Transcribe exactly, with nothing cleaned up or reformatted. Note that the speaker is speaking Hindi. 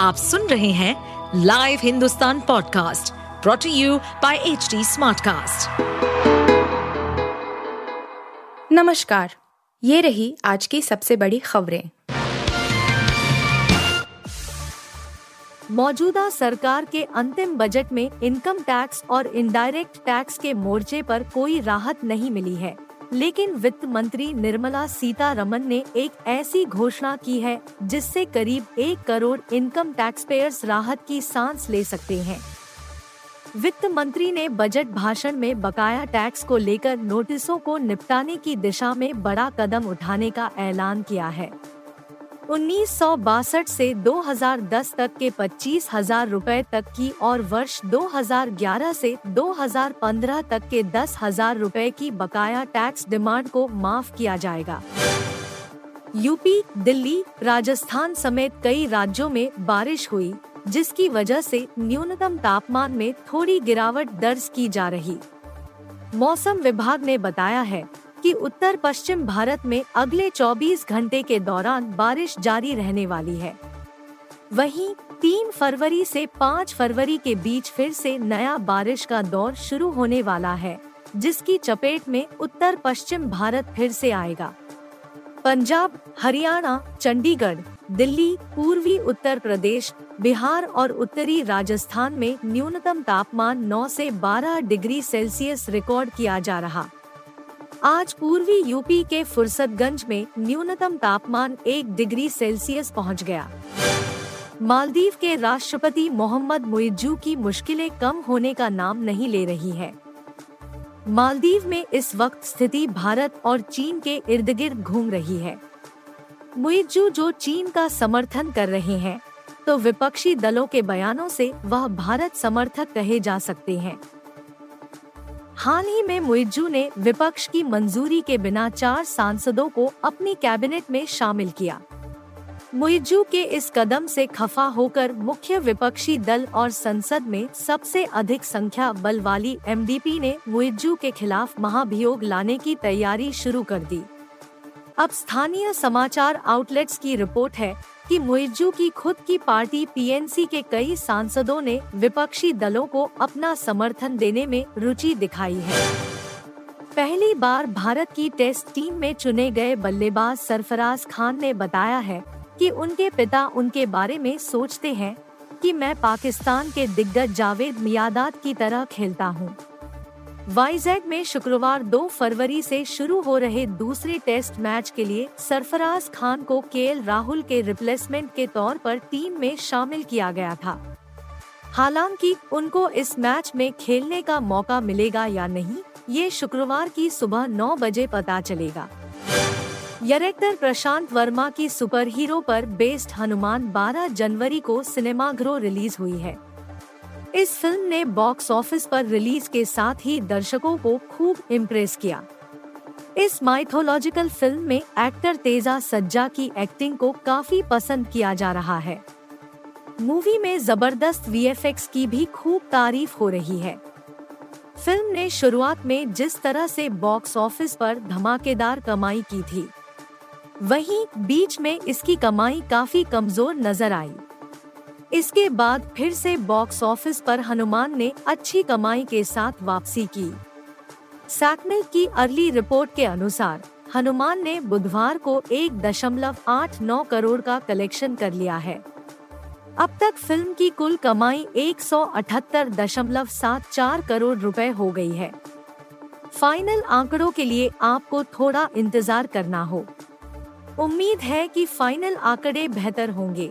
आप सुन रहे हैं live Hindustan podcast brought to you by HD Smartcast. नमस्कार, ये रही आज की सबसे बड़ी खबरें। मौजूदा सरकार के अंतिम बजट में इनकम टैक्स और इनडायरेक्ट टैक्स के मोर्चे पर कोई राहत नहीं मिली है, लेकिन वित्त मंत्री निर्मला सीतारमण ने एक ऐसी घोषणा की है जिससे करीब एक करोड़ इनकम टैक्स पेयर्स राहत की सांस ले सकते हैं। वित्त मंत्री ने बजट भाषण में बकाया टैक्स को लेकर नोटिसों को निपटाने की दिशा में बड़ा कदम उठाने का ऐलान किया है। उन्नीस सौ बासठ से दो हज़ार दस तक के पच्चीस हजार रूपए तक की और वर्ष दो हज़ार ग्यारह से दो हज़ार पंद्रह तक के दस हजार रूपए की बकाया टैक्स डिमांड को माफ किया जाएगा। यूपी, दिल्ली, राजस्थान समेत कई राज्यों में बारिश हुई, जिसकी वजह से न्यूनतम तापमान में थोड़ी गिरावट दर्ज की जा रही। मौसम विभाग ने बताया है कि उत्तर पश्चिम भारत में अगले चौबीस घंटे के दौरान बारिश जारी रहने वाली है। वहीं तीन फरवरी से पाँच फरवरी के बीच फिर से नया बारिश का दौर शुरू होने वाला है, जिसकी चपेट में उत्तर पश्चिम भारत फिर से आएगा। पंजाब, हरियाणा, चंडीगढ़, दिल्ली, पूर्वी उत्तर प्रदेश, बिहार और उत्तरी राजस्थान में न्यूनतम तापमान नौ से बारह डिग्री सेल्सियस रिकॉर्ड किया जा रहा। आज पूर्वी यूपी के फुर्सतगंज में न्यूनतम तापमान एक डिग्री सेल्सियस पहुंच गया। मालदीव के राष्ट्रपति मोहम्मद मुइज्जू की मुश्किलें कम होने का नाम नहीं ले रही है। मालदीव में इस वक्त स्थिति भारत और चीन के इर्द गिर्द घूम रही है। मुइज्जू जो चीन का समर्थन कर रहे हैं, तो विपक्षी दलों के बयानों से वह भारत समर्थक कहे जा सकते हैं। हाल ही में मुइज्जू ने विपक्ष की मंजूरी के बिना चार सांसदों को अपनी कैबिनेट में शामिल किया। मुइज्जू के इस कदम से खफा होकर मुख्य विपक्षी दल और संसद में सबसे अधिक संख्या बल वाली एमडीपी ने मुइज्जू के खिलाफ महाभियोग लाने की तैयारी शुरू कर दी। अब स्थानीय समाचार आउटलेट्स की रिपोर्ट है कि मुइज्जू की खुद की पार्टी पीएनसी के कई सांसदों ने विपक्षी दलों को अपना समर्थन देने में रुचि दिखाई है। पहली बार भारत की टेस्ट टीम में चुने गए बल्लेबाज सरफराज खान ने बताया है कि उनके पिता उनके बारे में सोचते हैं कि मैं पाकिस्तान के दिग्गज जावेद मियांदाद की तरह खेलता हूं। वाईजैड में शुक्रवार दो फरवरी से शुरू हो रहे दूसरे टेस्ट मैच के लिए सरफराज खान को केएल राहुल के रिप्लेसमेंट के तौर पर टीम में शामिल किया गया था। हालांकि उनको इस मैच में खेलने का मौका मिलेगा या नहीं, ये शुक्रवार की सुबह नौ बजे पता चलेगा। डायरेक्टर प्रशांत वर्मा की सुपर हीरो पर बेस्ड हनुमान बारह जनवरी को सिनेमाघरों रिलीज हुई है। इस फिल्म ने बॉक्स ऑफिस पर रिलीज के साथ ही दर्शकों को खूब इम्प्रेस किया। इस माइथोलॉजिकल फिल्म में एक्टर तेजा सज्जा की एक्टिंग को काफी पसंद किया जा रहा है। मूवी में जबरदस्त वीएफएक्स की भी खूब तारीफ हो रही है। फिल्म ने शुरुआत में जिस तरह से बॉक्स ऑफिस पर धमाकेदार कमाई की थी, वहीं बीच में इसकी कमाई काफी कमजोर नजर आई। इसके बाद फिर से बॉक्स ऑफिस पर हनुमान ने अच्छी कमाई के साथ वापसी की। सैकमेल की अर्ली रिपोर्ट के अनुसार हनुमान ने बुधवार को एक दशमलव आठ नौ करोड़ का कलेक्शन कर लिया है। अब तक फिल्म की कुल कमाई एक सौ अठहत्तर दशमलव सात चार करोड़ रुपए हो गई है। फाइनल आंकड़ों के लिए आपको थोड़ा इंतजार करना हो। उम्मीद है कि फाइनल आंकड़े बेहतर होंगे।